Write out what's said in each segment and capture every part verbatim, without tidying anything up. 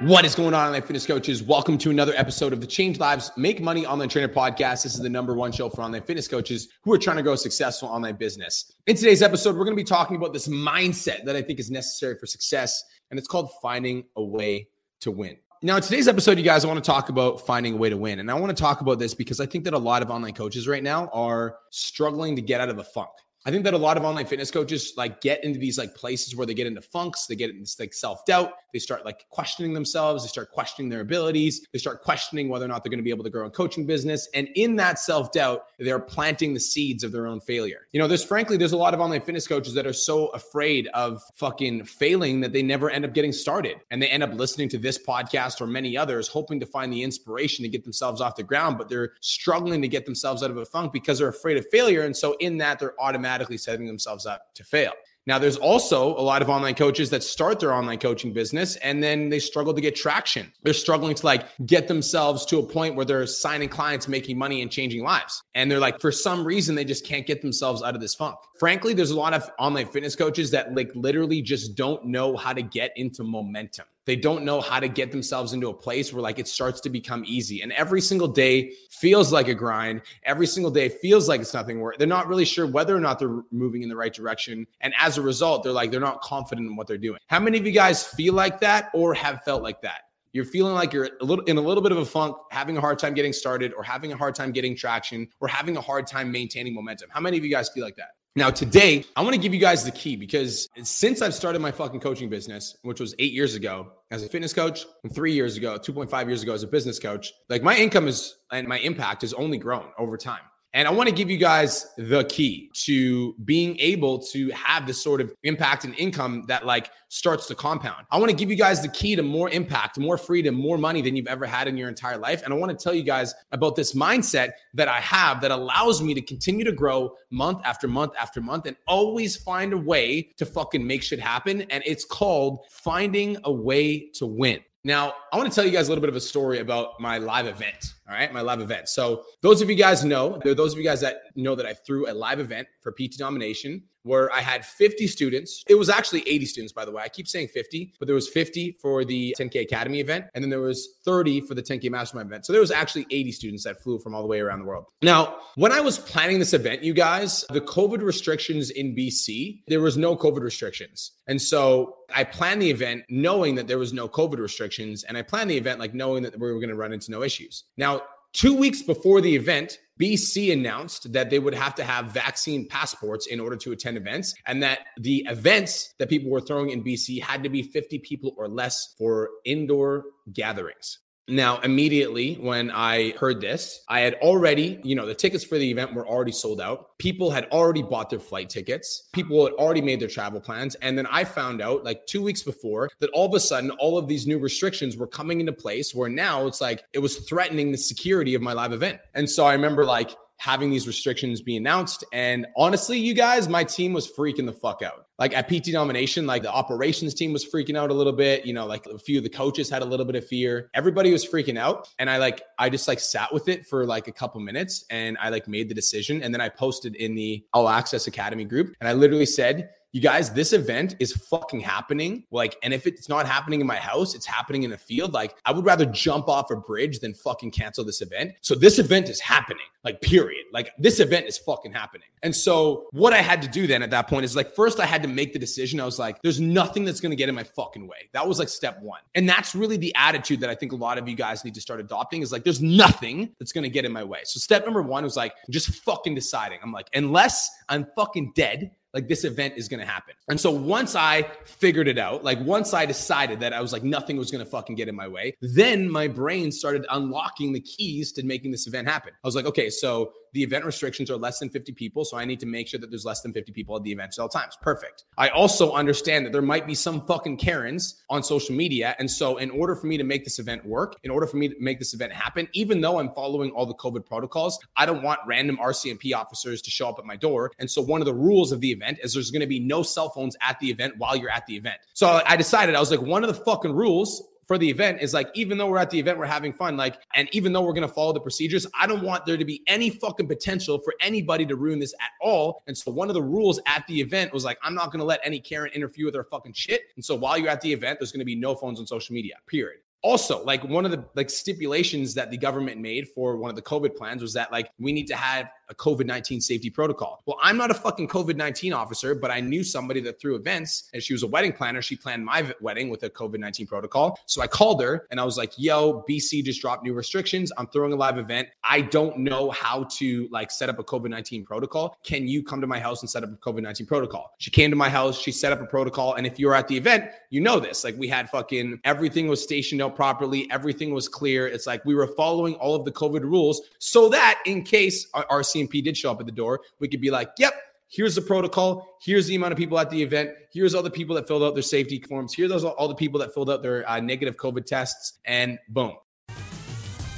What is going on, online fitness coaches? Welcome to another episode of the Change Lives, Make Money Online Trainer Podcast. This is the number one show for online fitness coaches who are trying to grow a successful online business. In today's episode, we're going to be talking about this mindset that I think is necessary for success, and it's called finding a way to win. Now, in today's episode, you guys, I want to talk about finding a way to win. And I want to talk about this because I think that a lot of online coaches right now are struggling to get out of the funk. I think that a lot of online fitness coaches like get into these like places where they get into funks, they get into like self-doubt, they start like questioning themselves, they start questioning their abilities, they start questioning whether or not they're going to be able to grow a coaching business. And in that self-doubt, they're planting the seeds of their own failure. You know, there's frankly, there's a lot of online fitness coaches that are so afraid of fucking failing that they never end up getting started. And they end up listening to this podcast or many others, hoping to find the inspiration to get themselves off the ground, but they're struggling to get themselves out of a funk because they're afraid of failure. And so in that, they're automatically setting themselves up to fail. Now, there's also a lot of online coaches that start their online coaching business and then they struggle to get traction. They're struggling to like get themselves to a point where they're signing clients, making money, and changing lives. And they're like, for some reason, they just can't get themselves out of this funk. Frankly, there's a lot of online fitness coaches that like literally just don't know how to get into momentum. They don't know how to get themselves into a place where like it starts to become easy. And every single day feels like a grind. Every single day feels like it's nothing worth. They're not really sure whether or not they're moving in the right direction. And as a result, they're like, they're not confident in what they're doing. How many of you guys feel like that or have felt like that? You're feeling like you're a little in a little bit of a funk, having a hard time getting started or having a hard time getting traction or having a hard time maintaining momentum. How many of you guys feel like that? Now, today, I want to give you guys the key because since I've started my fucking coaching business, which was eight years ago as a fitness coach and three years ago, two point five years ago as a business coach, like my income is and my impact has only grown over time. And I want to give you guys the key to being able to have this sort of impact and income that like starts to compound. I want to give you guys the key to more impact, more freedom, more money than you've ever had in your entire life. And I want to tell you guys about this mindset that I have that allows me to continue to grow month after month after month and always find a way to fucking make shit happen. And it's called finding a way to win. Now, I want to tell you guys a little bit of a story about my live event. All right, my live event. So those of you guys know, there are those of you guys that know that I threw a live event for P T Domination where I had fifty students. It was actually eighty students, by the way. I keep saying fifty, but there was fifty for the ten K Academy event. And then there was thirty for the ten K Mastermind event. So there was actually eighty students that flew from all the way around the world. Now, when I was planning this event, you guys, the COVID restrictions in B C, there was no COVID restrictions. And so I planned the event knowing that there was no COVID restrictions. And I planned the event like knowing that we were going to run into no issues. Now, Now, two weeks before the event, B C announced that they would have to have vaccine passports in order to attend events, and that the events that people were throwing in B C had to be fifty people or less for indoor gatherings. Now, immediately when I heard this, I had already, you know, the tickets for the event were already sold out. People had already bought their flight tickets. People had already made their travel plans. And then I found out like two weeks before that all of a sudden, all of these new restrictions were coming into place where now it's like it was threatening the security of my live event. And so I remember like having these restrictions be announced. And honestly, you guys, my team was freaking the fuck out. Like at P T Domination, like the operations team was freaking out a little bit. You know, like a few of the coaches had a little bit of fear. Everybody was freaking out. And I like, I just like sat with it for like a couple minutes and I like made the decision. And then I posted in the All Access Academy group. And I literally said, you guys, this event is fucking happening. Like, and if it's not happening in my house, it's happening in the field. Like, I would rather jump off a bridge than fucking cancel this event. So this event is happening, like period. Like this event is fucking happening. And so what I had to do then at that point is like, first I had to make the decision. I was like, there's nothing that's going to get in my fucking way. That was like step one. And that's really the attitude that I think a lot of you guys need to start adopting is like, there's nothing that's going to get in my way. So step number one was like, just fucking deciding. I'm like, unless I'm fucking dead, like this event is going to happen. And so once I figured it out, like once I decided that I was like, nothing was going to fucking get in my way, then my brain started unlocking the keys to making this event happen. I was like, okay, so the event restrictions are less than fifty people. So I need to make sure that there's less than fifty people at the events at all times. Perfect. I also understand that there might be some fucking Karens on social media. And so in order for me to make this event work, in order for me to make this event happen, even though I'm following all the COVID protocols, I don't want random R C M P officers to show up at my door. And so one of the rules of the event is there's going to be no cell phones at the event while you're at the event. So I decided, I was like, one of the fucking rules for the event is like, even though we're at the event, we're having fun, like, and even though we're going to follow the procedures, I don't want there to be any fucking potential for anybody to ruin this at all. And so one of the rules at the event was like, I'm not going to let any Karen interfere with our fucking shit. And so while you're at the event, there's going to be no phones on social media, period. Also, like one of the like stipulations that the government made for one of the COVID plans was that like, we need to have a COVID nineteen safety protocol. Well, I'm not a fucking COVID nineteen officer, but I knew somebody that threw events and she was a wedding planner. She planned my wedding with a COVID nineteen protocol. So I called her and I was like, yo, B C just dropped new restrictions. I'm throwing a live event. I don't know how to like set up a COVID nineteen protocol. Can you come to my house and set up a COVID nineteen protocol? She came to my house. She set up a protocol. And if you're at the event, you know this, like we had fucking, everything was stationed up properly. Everything was clear. It's like we were following all of the COVID rules so that in case our R C M P did show up at the door, we could be like, yep, here's the protocol. Here's the amount of people at the event. Here's all the people that filled out their safety forms. Here's those, all the people that filled out their uh, negative COVID tests, and boom.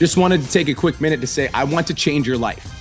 Just wanted to take a quick minute to say, I want to change your life.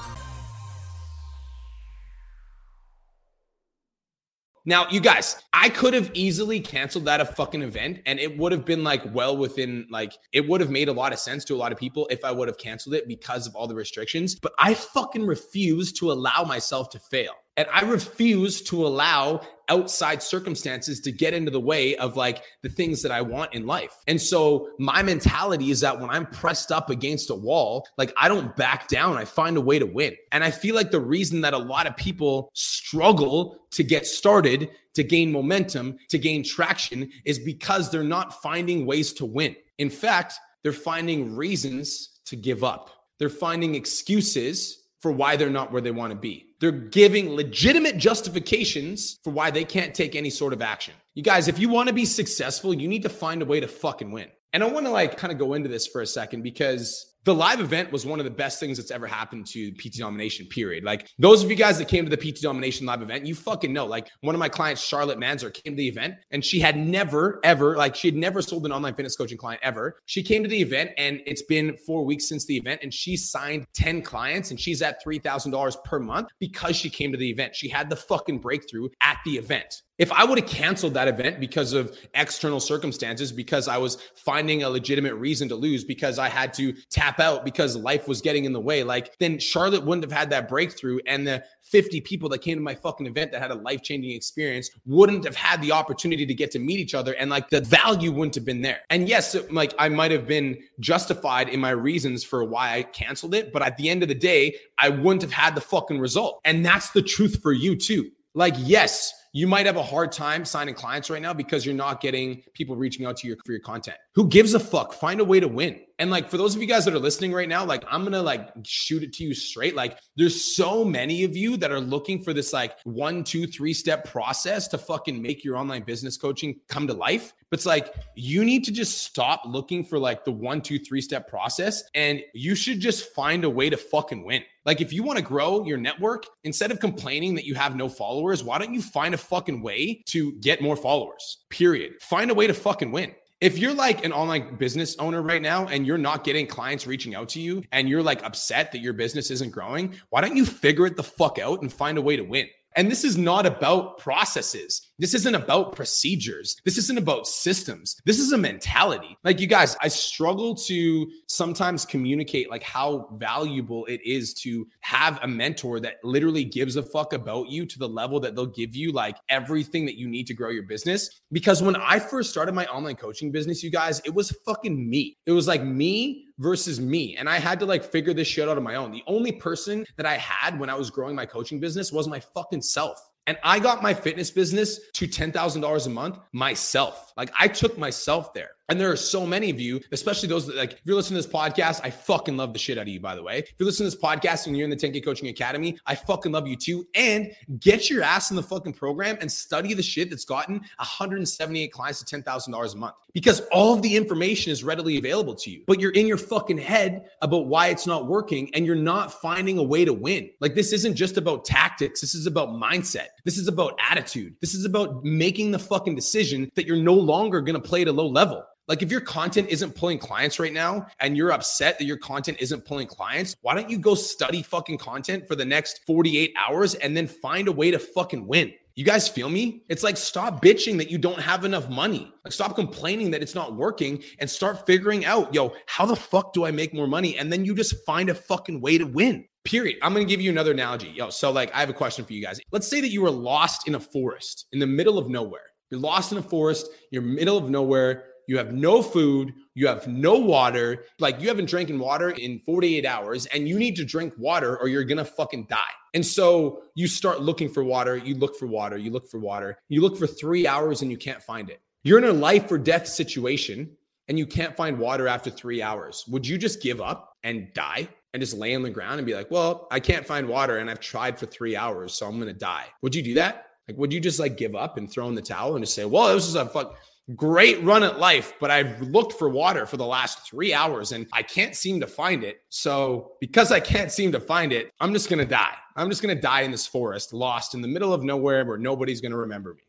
Now, you guys, I could have easily canceled that a fucking event, and it would have been like well within, like it would have made a lot of sense to a lot of people if I would have canceled it because of all the restrictions. But I fucking refuse to allow myself to fail. And I refuse to allow outside circumstances to get into the way of like the things that I want in life. And so my mentality is that when I'm pressed up against a wall, like I don't back down, I find a way to win. And I feel like the reason that a lot of people struggle to get started, to gain momentum, to gain traction is because they're not finding ways to win. In fact, they're finding reasons to give up. They're finding excuses for why they're not where they want to be. They're giving legitimate justifications for why they can't take any sort of action. You guys, if you want to be successful, you need to find a way to fucking win. And I want to like kind of go into this for a second because the live event was one of the best things that's ever happened to P T Domination, period. Like those of you guys that came to the P T Domination live event, you fucking know, like one of my clients, Charlotte Manzer, came to the event and she had never, ever, like she had never sold an online fitness coaching client ever. She came to the event and it's been four weeks since the event and she signed ten clients and she's at three thousand dollars per month because she came to the event. She had the fucking breakthrough at the event. If I would have canceled that event because of external circumstances, because I was finding a legitimate reason to lose, because I had to tap out because life was getting in the way, like then Charlotte wouldn't have had that breakthrough. And the fifty people that came to my fucking event that had a life-changing experience wouldn't have had the opportunity to get to meet each other. And like the value wouldn't have been there. And yes, it, like I might've been justified in my reasons for why I canceled it. But at the end of the day, I wouldn't have had the fucking result. And that's the truth for you too. Like, yes, you might have a hard time signing clients right now because you're not getting people reaching out to you for your content. Who gives a fuck? Find a way to win. And like, for those of you guys that are listening right now, like I'm going to like shoot it to you straight. Like there's so many of you that are looking for this like one, two, three step process to fucking make your online business coaching come to life. But it's like, you need to just stop looking for like the one, two, three step process. And you should just find a way to fucking win. Like if you want to grow your network, instead of complaining that you have no followers, why don't you find a fucking way to get more followers? Period. Find a way to fucking win. If you're like an online business owner right now and you're not getting clients reaching out to you and you're like upset that your business isn't growing, why don't you figure it the fuck out and find a way to win? And this is not about processes. This isn't about procedures. This isn't about systems. This is a mentality. Like you guys, I struggle to sometimes communicate like how valuable it is to have a mentor that literally gives a fuck about you to the level that they'll give you like everything that you need to grow your business. Because when I first started my online coaching business, you guys, it was fucking me. It was like me versus me. And I had to like figure this shit out on my own. The only person that I had when I was growing my coaching business was my fucking self. And I got my fitness business to ten thousand dollars a month myself. Like I took myself there. And there are so many of you, especially those that like, if you're listening to this podcast, I fucking love the shit out of you, by the way. If you're listening to this podcast and you're in the ten K Coaching Academy, I fucking love you too. And get your ass in the fucking program and study the shit that's gotten one hundred seventy-eight clients to ten thousand dollars a month, because all of the information is readily available to you, but you're in your fucking head about why it's not working and you're not finding a way to win. Like this isn't just about tactics. This is about mindset. This is about attitude. This is about making the fucking decision that you're no longer going to play at a low level. Like if your content isn't pulling clients right now and you're upset that your content isn't pulling clients, why don't you go study fucking content for the next forty-eight hours and then find a way to fucking win? You guys feel me? It's like, stop bitching that you don't have enough money. Like stop complaining that it's not working and start figuring out, yo, how the fuck do I make more money? And then you just find a fucking way to win. Period. I'm going to give you another analogy. Yo, so like I have a question for you guys. Let's say that you were lost in a forest in the middle of nowhere. You're lost in a forest, you're middle of nowhere. You have no food, you have no water, like you haven't drank water in forty-eight hours and you need to drink water or you're gonna fucking die. And so you start looking for water, you look for water, you look for water, you look for three hours and you can't find it. You're in a life or death situation and you can't find water after three hours. Would you just give up and die and just lay on the ground and be like, well, I can't find water and I've tried for three hours, so I'm gonna die? Would you do that? Like, would you just like give up and throw in the towel and just say, well, this is a fuck... great run at life, but I've looked for water for the last three hours and I can't seem to find it. So because I can't seem to find it, I'm just going to die. I'm just going to die in this forest, lost in the middle of nowhere where nobody's going to remember me.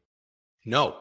No,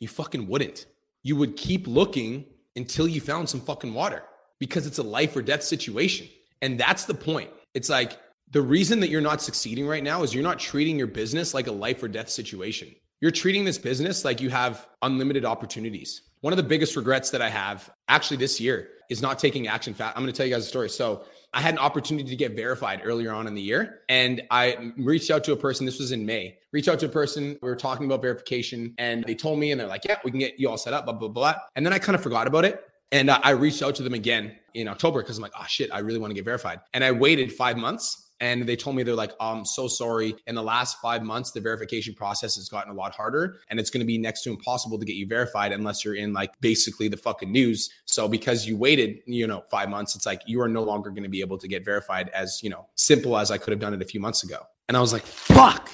you fucking wouldn't. You would keep looking until you found some fucking water, because it's a life or death situation. And that's the point. It's like the reason that you're not succeeding right now is you're not treating your business like a life or death situation. You're treating this business like you have unlimited opportunities. One of the biggest regrets that I have actually this year is not taking action fast. I'm going to tell you guys a story. So I had an opportunity to get verified earlier on in the year. And I reached out to a person. This was in May. Reached out to a person. We were talking about verification and they told me and they're like, yeah, we can get you all set up, blah, blah, blah. And then I kind of forgot about it. And uh, I reached out to them again in October because I'm like, oh shit, I really want to get verified. And I waited five months. And they told me, they're like, oh, I'm so sorry. In the last five months, the verification process has gotten a lot harder and it's going to be next to impossible to get you verified unless you're in like basically the fucking news. So because you waited, you know, five months, it's like you are no longer going to be able to get verified, as, you know, simple as I could have done it a few months ago. And I was like, fuck,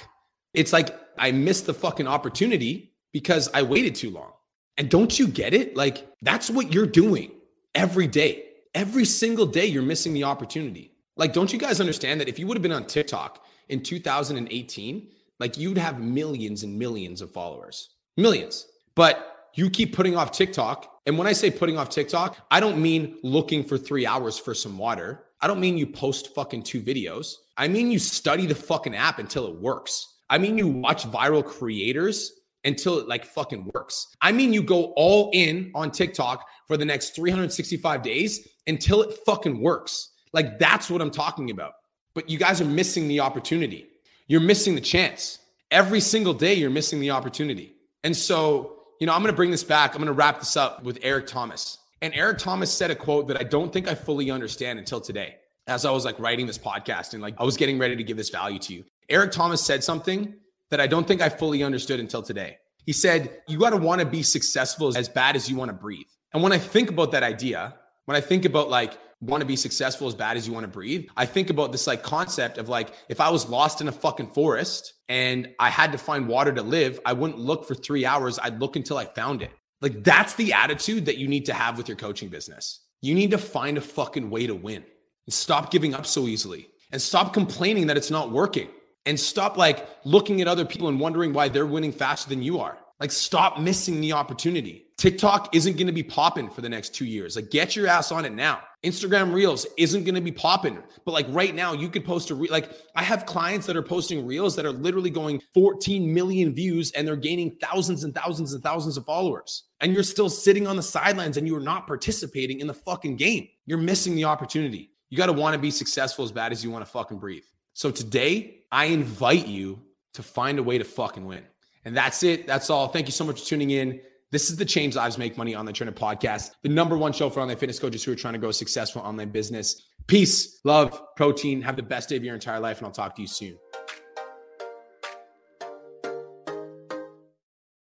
it's like I missed the fucking opportunity because I waited too long. And don't you get it? Like that's what you're doing every day. Every single day, you're missing the opportunity. Like, don't you guys understand that if you would have been on TikTok in two thousand eighteen, like you'd have millions and millions of followers, millions, but you keep putting off TikTok. And when I say putting off TikTok, I don't mean looking for three hours for some water. I don't mean you post fucking two videos. I mean, you study the fucking app until it works. I mean, you watch viral creators until it like fucking works. I mean, you go all in on TikTok for the next three hundred sixty-five days until it fucking works. Like that's what I'm talking about. But you guys are missing the opportunity. You're missing the chance. Every single day you're missing the opportunity. And so, you know, I'm going to bring this back. I'm going to wrap this up with Eric Thomas. And Eric Thomas said a quote that I don't think I fully understand until today, as I was like writing this podcast and like I was getting ready to give this value to you. Eric Thomas said something that I don't think I fully understood until today. He said, you got to want to be successful as bad as you want to breathe. And when I think about that idea, when I think about like, want to be successful as bad as you want to breathe, I think about this like concept of like, if I was lost in a fucking forest and I had to find water to live, I wouldn't look for three hours. I'd look until I found it. Like that's the attitude that you need to have with your coaching business. You need to find a fucking way to win and stop giving up so easily and stop complaining that it's not working and stop like looking at other people and wondering why they're winning faster than you are. Like stop missing the opportunity. TikTok isn't going to be popping for the next two years. Like get your ass on it now. Instagram Reels isn't going to be popping, but like right now you could post a reel. Like I have clients that are posting reels that are literally going fourteen million views and they're gaining thousands and thousands and thousands of followers. And you're still sitting on the sidelines and you're not participating in the fucking game. You're missing the opportunity. You got to want to be successful as bad as you want to fucking breathe. So today I invite you to find a way to fucking win. And that's it. That's all. Thank you so much for tuning in. This is the Change Lives Make Money Online Trainer podcast, the number one show for online fitness coaches who are trying to grow a successful online business. Peace, love, protein. Have the best day of your entire life, and I'll talk to you soon.